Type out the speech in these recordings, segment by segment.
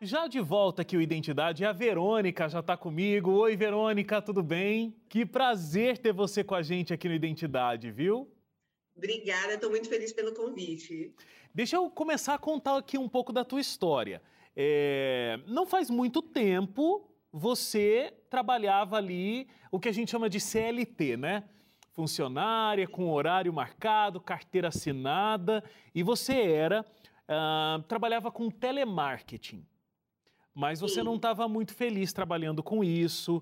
Já de volta aqui o Identidade, a Verônica já está comigo. Oi, Verônica, tudo bem? Que prazer ter você com a gente aqui no Identidade, viu? Obrigada, estou muito feliz pelo convite. Deixa eu começar a contar aqui um pouco da tua história. Não faz muito tempo você trabalhava ali o que a gente chama de CLT, né? Funcionária, com horário marcado, carteira assinada, e você era... trabalhava com telemarketing. Mas você não estava muito feliz trabalhando com isso.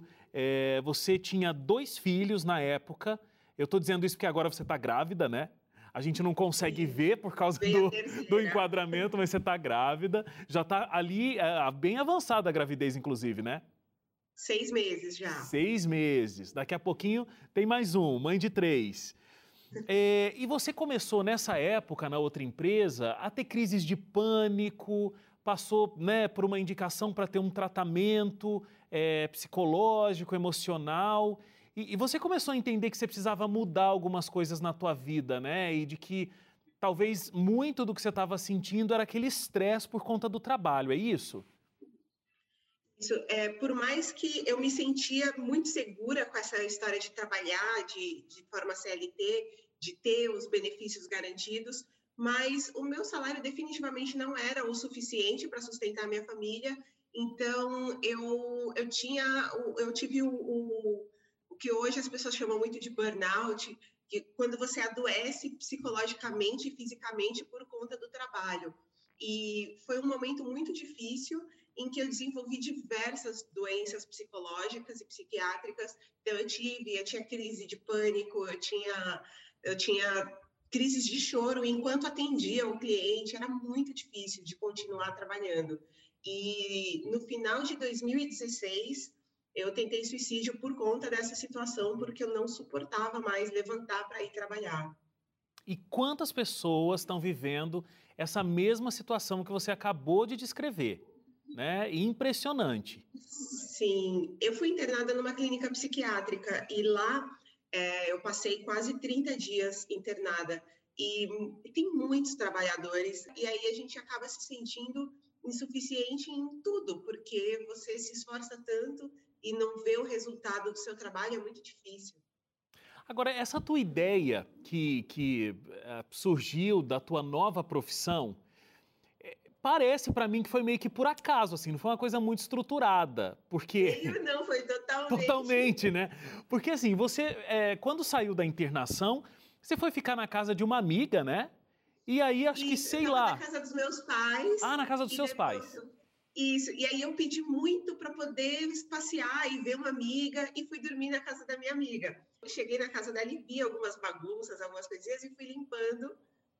Você tinha 2 filhos na época. Eu estou dizendo isso porque agora você está grávida, né? A gente não consegue ver por causa do enquadramento, mas você está grávida. Já está ali, bem avançada a gravidez, inclusive, né? 6 meses já. 6 meses. Daqui a pouquinho tem mais um, mãe de 3. E você começou nessa época, na outra empresa, a ter crises de pânico, passou, né, por uma indicação para ter um tratamento psicológico, emocional, e você começou a entender que você precisava mudar algumas coisas na tua vida, né, e de que talvez muito do que você estava sentindo era aquele estresse por conta do trabalho, é isso? Isso, por mais que eu me sentia muito segura com essa história de trabalhar de forma CLT, de ter os benefícios garantidos, mas o meu salário definitivamente não era o suficiente para sustentar a minha família, então eu tive o que hoje as pessoas chamam muito de burnout, que quando você adoece psicologicamente e fisicamente por conta do trabalho. E foi um momento muito difícil em que eu desenvolvi diversas doenças psicológicas e psiquiátricas. Então, eu tinha crise de pânico, eu tinha crises de choro enquanto atendia o cliente. Era muito difícil de continuar trabalhando. E no final de 2016, eu tentei suicídio por conta dessa situação, porque eu não suportava mais levantar para ir trabalhar. E quantas pessoas estão vivendo essa mesma situação que você acabou de descrever, né? Impressionante. Sim, eu fui internada numa clínica psiquiátrica e lá eu passei quase 30 dias internada e tem muitos trabalhadores e aí a gente acaba se sentindo insuficiente em tudo, porque você se esforça tanto e não vê o resultado do seu trabalho, é muito difícil. Agora, essa tua ideia que surgiu da tua nova profissão, parece para mim que foi meio que por acaso, assim, não foi uma coisa muito estruturada, porque... Não, foi totalmente. Totalmente, né? Porque, assim, você, quando saiu da internação, você foi ficar na casa de uma amiga, né? E aí, acho que, sei lá... na casa dos meus pais. Ah, na casa dos seus pais. Isso, e aí eu pedi muito para poder passear e ver uma amiga e fui dormir na casa da minha amiga. Eu cheguei na casa dela e vi algumas bagunças, algumas coisinhas e fui limpando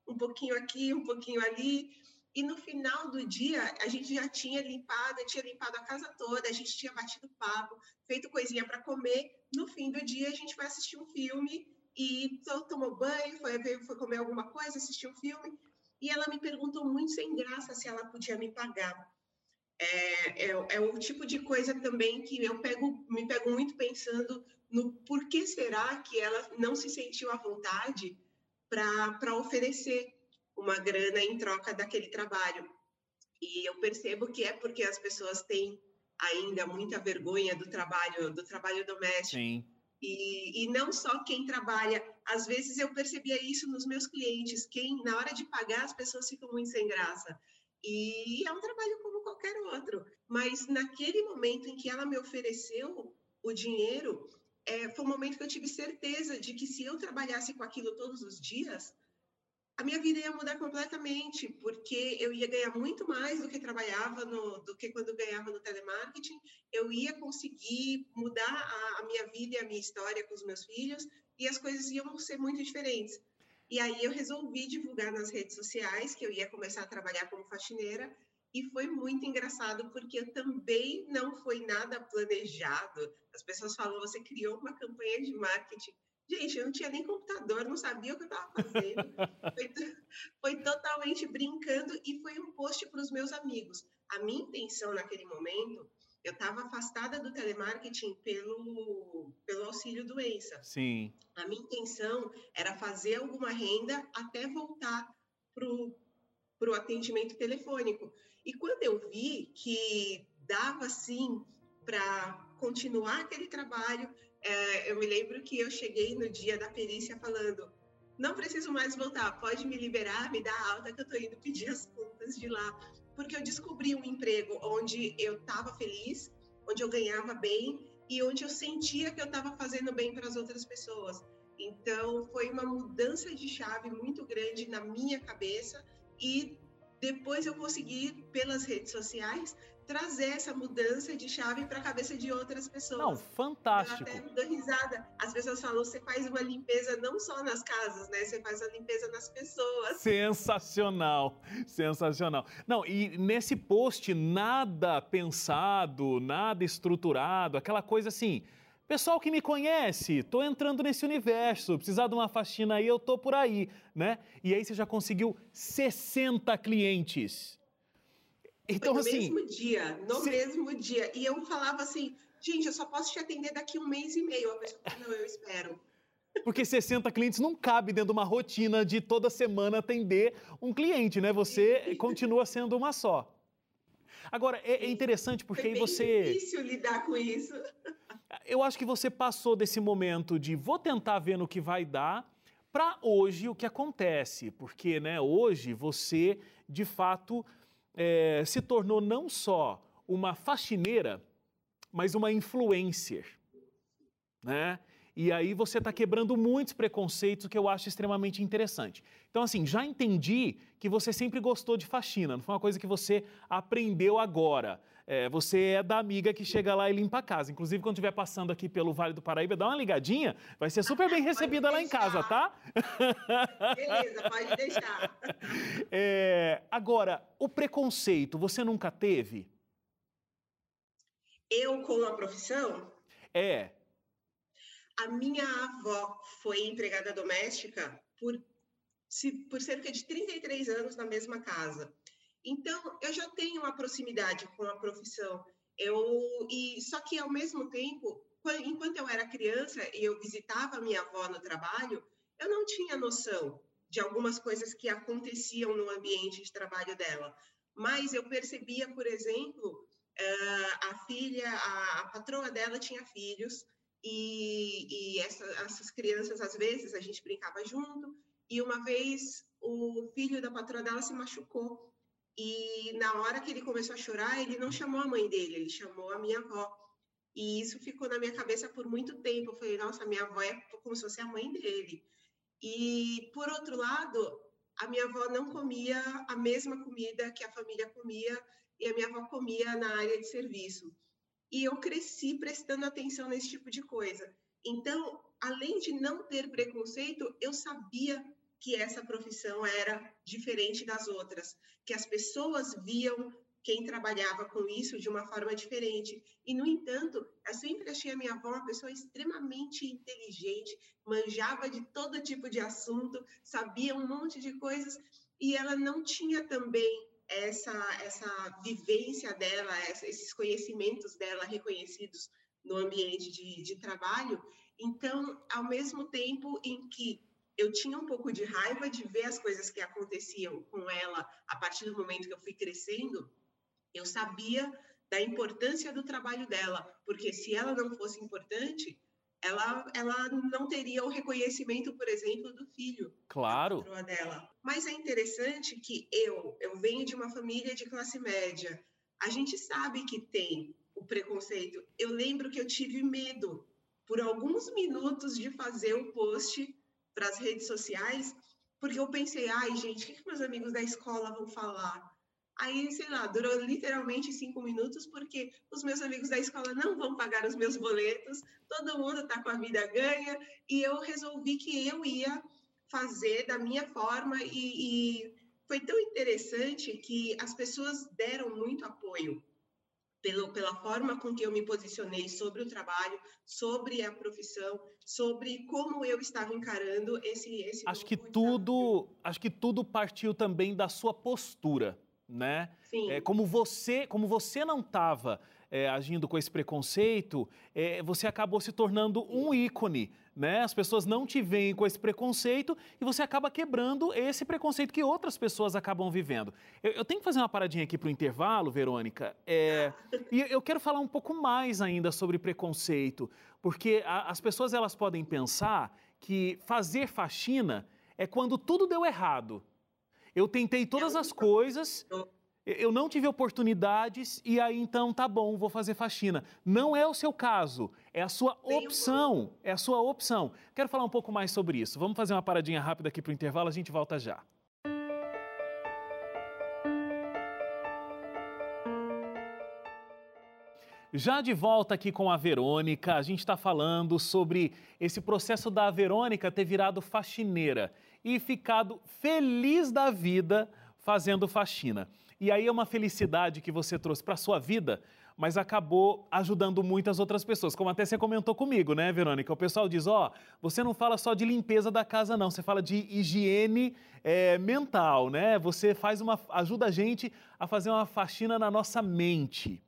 um pouquinho aqui, um pouquinho ali. E no final do dia, a gente já tinha limpado a casa toda, a gente tinha batido papo, feito coisinha para comer. No fim do dia, a gente foi assistir um filme e tomou banho, foi comer alguma coisa, assistiu um filme. E ela me perguntou muito sem graça se ela podia me pagar. É o tipo de coisa também que eu me pego muito pensando no por que será que ela não se sentiu à vontade para oferecer uma grana em troca daquele trabalho. E eu percebo que é porque as pessoas têm ainda muita vergonha do trabalho doméstico. Sim. E não só quem trabalha. Às vezes eu percebia isso nos meus clientes, na hora de pagar as pessoas ficam muito sem graça. E é um trabalho como qualquer outro, mas naquele momento em que ela me ofereceu o dinheiro, foi um momento que eu tive certeza de que se eu trabalhasse com aquilo todos os dias, a minha vida ia mudar completamente, porque eu ia ganhar muito mais do que trabalhava, do que quando ganhava no telemarketing, eu ia conseguir mudar a minha vida e a minha história com os meus filhos, e as coisas iam ser muito diferentes. E aí eu resolvi divulgar nas redes sociais que eu ia começar a trabalhar como faxineira e foi muito engraçado porque eu também não foi nada planejado. As pessoas falam, você criou uma campanha de marketing. Gente, eu não tinha nem computador, não sabia o que eu estava fazendo. Foi totalmente brincando e foi um post para os meus amigos. A minha intenção naquele momento, eu estava afastada do telemarketing pelo auxílio-doença. Sim. A minha intenção era fazer alguma renda até voltar para o atendimento telefônico. E quando eu vi que dava, sim, para continuar aquele trabalho, eu me lembro que eu cheguei no dia da perícia falando: não preciso mais voltar, pode me liberar, me dar alta, que eu estou indo pedir as contas de lá. Porque eu descobri um emprego onde eu estava feliz, onde eu ganhava bem e onde eu sentia que eu estava fazendo bem para as outras pessoas. Então, foi uma mudança de chave muito grande na minha cabeça e depois eu consegui, pelas redes sociais, trazer essa mudança de chave para a cabeça de outras pessoas. Não, fantástico. Eu até me dou risada. As pessoas falam, você faz uma limpeza não só nas casas, né? Você faz a limpeza nas pessoas. Sensacional, sensacional. Não, e nesse post, nada pensado, nada estruturado, aquela coisa assim... Pessoal que me conhece, tô entrando nesse universo, precisar de uma faxina aí, eu tô por aí, né? E aí você já conseguiu 60 clientes. Então, foi no assim... No mesmo dia. E eu falava assim, gente, eu só posso te atender daqui um mês e meio. A pessoa falou, não, eu espero. Porque 60 clientes não cabe dentro de uma rotina de toda semana atender um cliente, né? Você continua sendo uma só. Agora, é interessante porque aí você... É difícil lidar com isso. Eu acho que você passou desse momento de vou tentar ver no que vai dar para hoje o que acontece. Porque, né, hoje você, de fato, se tornou não só uma faxineira, mas uma influencer, né? E aí você está quebrando muitos preconceitos, que eu acho extremamente interessante. Então, assim, já entendi que você sempre gostou de faxina, não foi uma coisa que você aprendeu agora. Você é da amiga que chega lá e limpa a casa. Inclusive, quando estiver passando aqui pelo Vale do Paraíba, dá uma ligadinha, vai ser super bem recebida lá em casa, tá? Beleza, pode deixar. Agora, o preconceito, você nunca teve? Eu com a profissão? É. A minha avó foi empregada doméstica por cerca de 33 anos na mesma casa. Então, eu já tenho uma proximidade com a profissão. Só que, ao mesmo tempo, enquanto eu era criança e eu visitava a minha avó no trabalho, eu não tinha noção de algumas coisas que aconteciam no ambiente de trabalho dela. Mas eu percebia, por exemplo, a patroa dela tinha filhos, essas crianças, às vezes, a gente brincava junto, e uma vez o filho da patroa dela se machucou, e na hora que ele começou a chorar, ele não chamou a mãe dele, ele chamou a minha avó, e isso ficou na minha cabeça por muito tempo. Eu falei, nossa, minha avó é como se fosse a mãe dele. E, por outro lado, a minha avó não comia a mesma comida que a família comia, e a minha avó comia na área de serviço. E eu cresci prestando atenção nesse tipo de coisa. Então, além de não ter preconceito, eu sabia que essa profissão era diferente das outras, que as pessoas viam quem trabalhava com isso de uma forma diferente. E, no entanto, eu sempre achei a minha avó uma pessoa extremamente inteligente, manjava de todo tipo de assunto, sabia um monte de coisas, e ela não tinha também... Essa vivência dela, esses conhecimentos dela reconhecidos no ambiente de trabalho. Então, ao mesmo tempo em que eu tinha um pouco de raiva de ver as coisas que aconteciam com ela a partir do momento que eu fui crescendo, eu sabia da importância do trabalho dela, porque se ela não fosse importante, ela não teria o reconhecimento, por exemplo, do filho. Claro. Dela. Mas é interessante que eu venho de uma família de classe média. A gente sabe que tem o preconceito. Eu lembro que eu tive medo por alguns minutos de fazer um post para as redes sociais, porque eu pensei, ai, gente, o que meus amigos da escola vão falar? Aí, sei lá, durou literalmente 5 minutos, porque os meus amigos da escola não vão pagar os meus boletos, todo mundo está com a vida ganha, e eu resolvi que eu ia fazer da minha forma, e foi tão interessante que as pessoas deram muito apoio pela forma com que eu me posicionei sobre o trabalho, sobre a profissão, sobre como eu estava encarando esse acho que tudo partiu também da sua postura, né? Sim. Como você não estava agindo com esse preconceito, você acabou se tornando um ícone né? As pessoas não te veem com esse preconceito e você acaba quebrando esse preconceito que outras pessoas acabam vivendo. Eu tenho que fazer uma paradinha aqui para o intervalo, Verônica, e eu quero falar um pouco mais ainda sobre preconceito, porque as pessoas elas podem pensar que fazer faxina é quando tudo deu errado. Eu tentei todas as coisas, eu não tive oportunidades e aí então tá bom, vou fazer faxina. Não é o seu caso, é a sua opção, é a sua opção. Quero falar um pouco mais sobre isso. Vamos fazer uma paradinha rápida aqui para o intervalo, a gente volta já. Já de volta aqui com a Verônica, a gente está falando sobre esse processo da Verônica ter virado faxineira e ficado feliz da vida fazendo faxina. E aí é uma felicidade que você trouxe para a sua vida, mas acabou ajudando muitas outras pessoas, como até você comentou comigo, né, Verônica? O pessoal diz, ó, você não fala só de limpeza da casa, não, você fala de higiene mental, né? Você faz ajuda a gente a fazer uma faxina na nossa mente.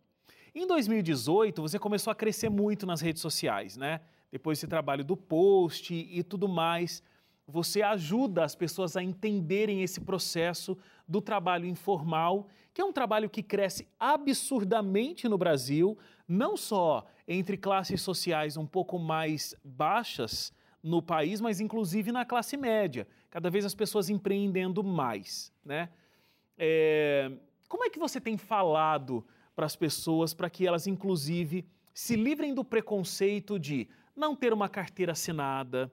Em 2018, você começou a crescer muito nas redes sociais, né? Depois desse trabalho do post e tudo mais, você ajuda as pessoas a entenderem esse processo do trabalho informal, que é um trabalho que cresce absurdamente no Brasil, não só entre classes sociais um pouco mais baixas no país, mas inclusive na classe média. Cada vez as pessoas empreendendo mais, né? Como é que você tem falado para as pessoas, para que elas, inclusive, se livrem do preconceito de não ter uma carteira assinada,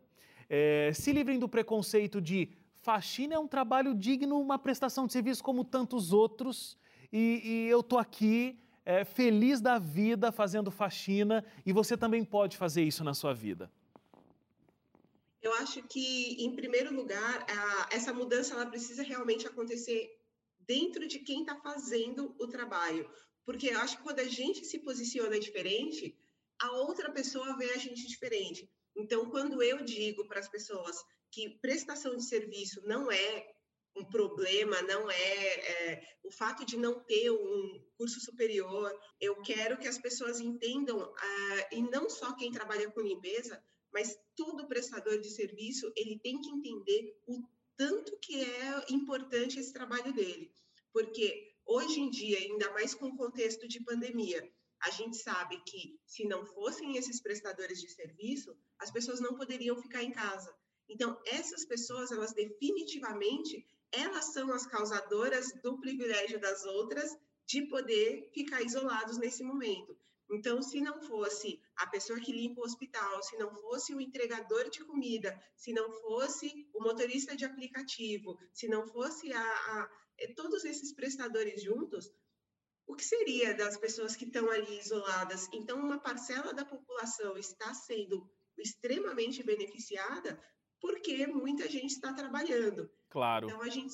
se livrem do preconceito de faxina é um trabalho digno, uma prestação de serviço como tantos outros, e eu estou aqui feliz da vida fazendo faxina, e você também pode fazer isso na sua vida? Eu acho que, em primeiro lugar, essa mudança ela precisa realmente acontecer dentro de quem está fazendo o trabalho. Porque eu acho que quando a gente se posiciona diferente, a outra pessoa vê a gente diferente. Então, quando eu digo para as pessoas que prestação de serviço não é um problema, não é o fato de não ter um curso superior, eu quero que as pessoas entendam, e não só quem trabalha com limpeza, mas todo prestador de serviço, ele tem que entender o tanto que é importante esse trabalho dele. Porque hoje em dia, ainda mais com o contexto de pandemia, a gente sabe que se não fossem esses prestadores de serviço, as pessoas não poderiam ficar em casa. Então, essas pessoas, elas definitivamente, elas são as causadoras do privilégio das outras de poder ficar isolados nesse momento. Então, se não fosse a pessoa que limpa o hospital, se não fosse o entregador de comida, se não fosse o motorista de aplicativo, se não fosse todos esses prestadores juntos, o que seria das pessoas que estão ali isoladas? Então, uma parcela da população está sendo extremamente beneficiada porque muita gente está trabalhando. Claro. Então, a gente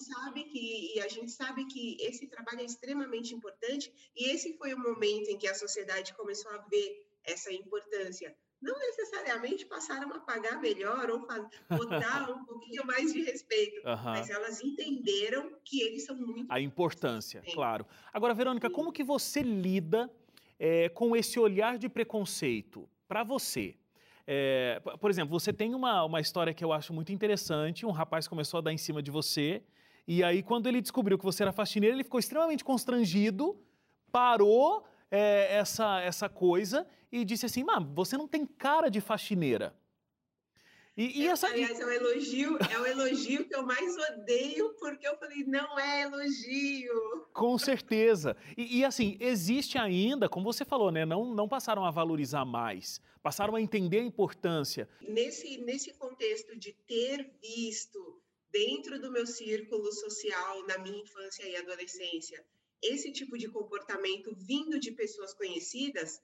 sabe que esse trabalho é extremamente importante e esse foi o momento em que a sociedade começou a ver essa importância. Não necessariamente passaram a pagar melhor ou botar um pouquinho mais de respeito, mas elas entenderam que eles são muito... A importância, claro. Agora, Verônica, como que você lida com esse olhar de preconceito para você? Por exemplo, você tem uma história que eu acho muito interessante, um rapaz começou a dar em cima de você, e aí quando ele descobriu que você era faxineira, ele ficou extremamente constrangido, parou essa coisa e disse assim, mas você não tem cara de faxineira. Aliás, é o elogio que eu mais odeio, porque eu falei, não é elogio. Com certeza. E assim, existe ainda, como você falou, né? Não passaram a valorizar mais, passaram a entender a importância. Nesse contexto de ter visto dentro do meu círculo social, na minha infância e adolescência, esse tipo de comportamento vindo de pessoas conhecidas,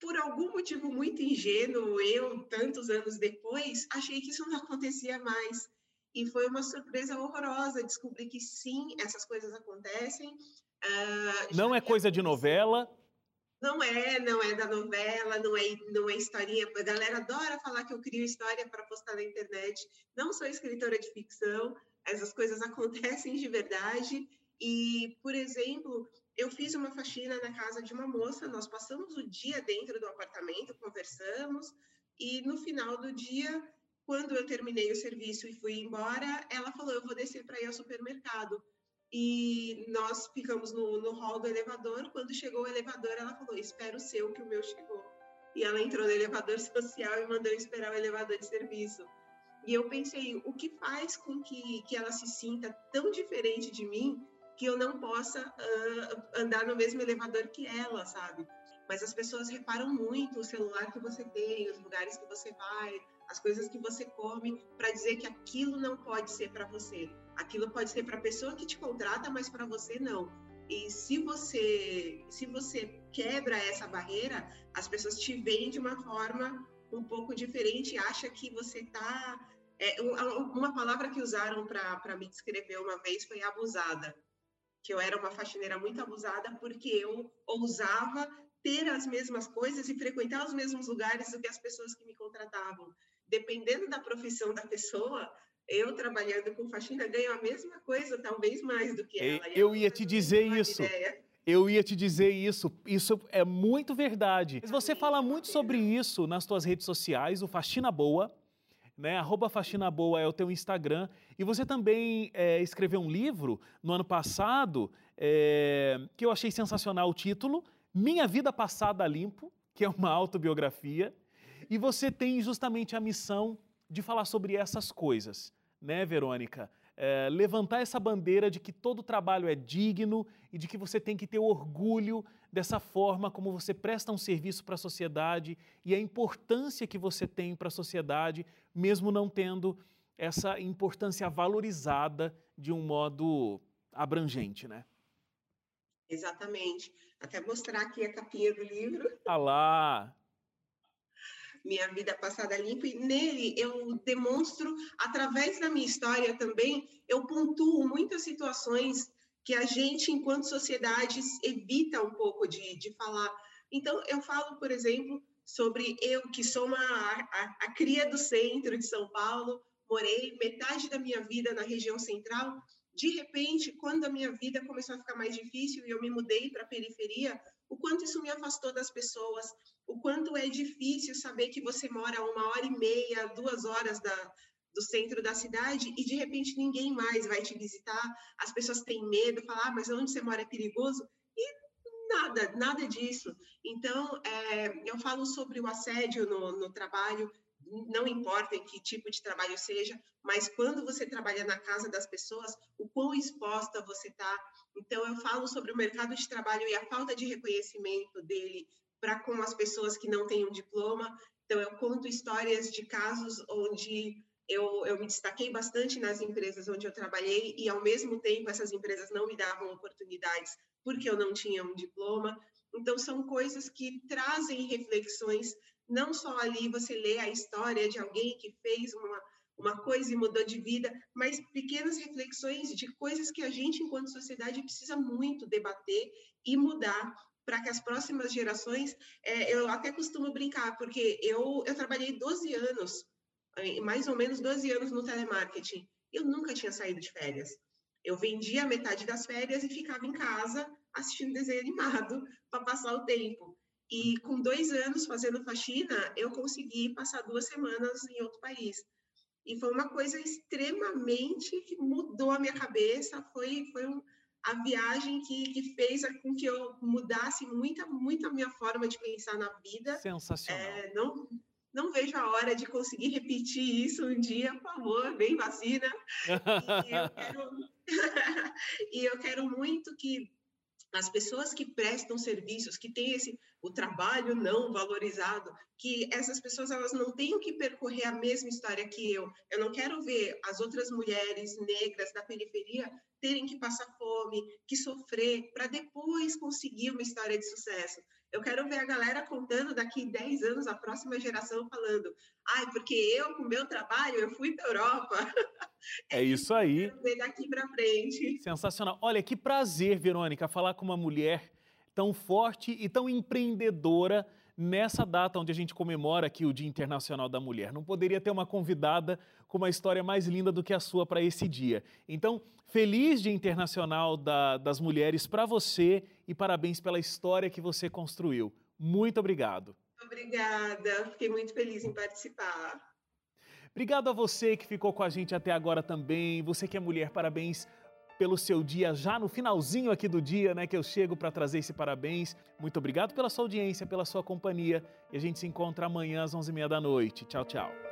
por algum motivo muito ingênuo, eu, tantos anos depois, achei que isso não acontecia mais. E foi uma surpresa horrorosa descobrir que, sim, essas coisas acontecem. Não é coisa de novela? Não é da novela, não é historinha. A galera adora falar que eu crio história para postar na internet. Não sou escritora de ficção, essas coisas acontecem de verdade. E, por exemplo, eu fiz uma faxina na casa de uma moça, nós passamos o dia dentro do apartamento, conversamos, E no final do dia, quando eu terminei o serviço e fui embora, ela falou, eu vou descer para ir ao supermercado. E nós ficamos no hall do elevador. Quando chegou o elevador, ela falou, espera o seu, que o meu chegou. E ela entrou no elevador social e mandou eu esperar o elevador de serviço. E eu pensei, o que faz com que ela se sinta tão diferente de mim que eu não possa andar no mesmo elevador que ela, sabe? Mas as pessoas reparam muito o celular que você tem, os lugares que você vai, as coisas que você come, para dizer que aquilo não pode ser para você. Aquilo pode ser para a pessoa que te contrata, mas para você não. E se você quebra essa barreira, as pessoas te veem de uma forma um pouco diferente, acha que você está... uma palavra que usaram para me descrever uma vez foi abusada. Que eu era uma faxineira muito abusada porque eu ousava ter as mesmas coisas e frequentar os mesmos lugares do que as pessoas que me contratavam. Dependendo da profissão da pessoa, eu trabalhando com faxina ganho a mesma coisa, talvez mais do que ela. Eu ia te dizer isso. Eu ia te dizer isso. Isso é muito verdade. Você fala muito sobre isso nas suas redes sociais, o Faxina Boa, né? @faxinaboa é o teu Instagram. E você também escreveu um livro no ano passado, que eu achei sensacional o título, Minha Vida Passada Limpo, que é uma autobiografia. E você tem justamente a missão de falar sobre essas coisas, né, Verônica? Levantar essa bandeira de que todo trabalho é digno e de que você tem que ter orgulho dessa forma como você presta um serviço para a sociedade e a importância que você tem para a sociedade, mesmo não tendo essa importância valorizada de um modo abrangente, né? Exatamente. Até mostrar aqui a capinha do livro. Ah lá! Minha Vida Passada Limpa, e nele eu demonstro, através da minha história também, eu pontuo muitas situações que a gente, enquanto sociedade, evita um pouco de falar. Então, eu falo, por exemplo, sobre eu, que sou a cria do centro de São Paulo, morei metade da minha vida na região central. De repente, quando a minha vida começou a ficar mais difícil e eu me mudei para a periferia, o quanto isso me afastou das pessoas, o quanto é difícil saber que você mora 1h30, 2 horas do centro da cidade e, de repente, ninguém mais vai te visitar, as pessoas têm medo, falam, ah, mas onde você mora é perigoso, e nada disso. Então, eu falo sobre o assédio no trabalho, não importa em que tipo de trabalho seja, mas quando você trabalha na casa das pessoas, o quão exposta você está. Então, eu falo sobre o mercado de trabalho e a falta de reconhecimento dele para com as pessoas que não têm um diploma. Então, eu conto histórias de casos onde eu me destaquei bastante nas empresas onde eu trabalhei e, ao mesmo tempo, essas empresas não me davam oportunidades porque eu não tinha um diploma. Então, são coisas que trazem reflexões. Não só ali você lê a história de alguém que fez uma coisa e mudou de vida, mas pequenas reflexões de coisas que a gente, enquanto sociedade, precisa muito debater e mudar para que as próximas gerações... eu até costumo brincar, porque eu trabalhei 12 anos, mais ou menos 12 anos no telemarketing. Eu nunca tinha saído de férias. Eu vendia metade das férias e ficava em casa assistindo desenho animado para passar o tempo. E com 2 anos fazendo faxina, eu consegui passar 2 semanas em outro país. E foi uma coisa extremamente que mudou a minha cabeça. Foi a viagem que fez com que eu mudasse muito a minha forma de pensar na vida. Sensacional. Não vejo a hora de conseguir repetir isso um dia. Por favor, vem vacina. E eu quero muito que... as pessoas que prestam serviços, que têm o trabalho não valorizado, que essas pessoas elas não tenham que percorrer a mesma história que eu. Eu não quero ver as outras mulheres negras da periferia terem que passar fome, que sofrer, para depois conseguir uma história de sucesso. Eu quero ver a galera contando daqui 10 anos, a próxima geração falando, porque eu, com o meu trabalho, eu fui para a Europa. É isso aí. Eu quero ver daqui para frente. Sensacional. Olha, que prazer, Verônica, falar com uma mulher tão forte e tão empreendedora nessa data onde a gente comemora aqui o Dia Internacional da Mulher. Não poderia ter uma convidada com uma história mais linda do que a sua para esse dia. Então, feliz Dia Internacional das Mulheres para você e parabéns pela história que você construiu. Muito obrigado. Obrigada, fiquei muito feliz em participar. Obrigado a você que ficou com a gente até agora também. Você que é mulher, parabéns pelo seu dia, já no finalzinho aqui do dia, né, que eu chego para trazer esse parabéns. Muito obrigado pela sua audiência, pela sua companhia. E a gente se encontra amanhã às 11h30 da noite. Tchau, tchau.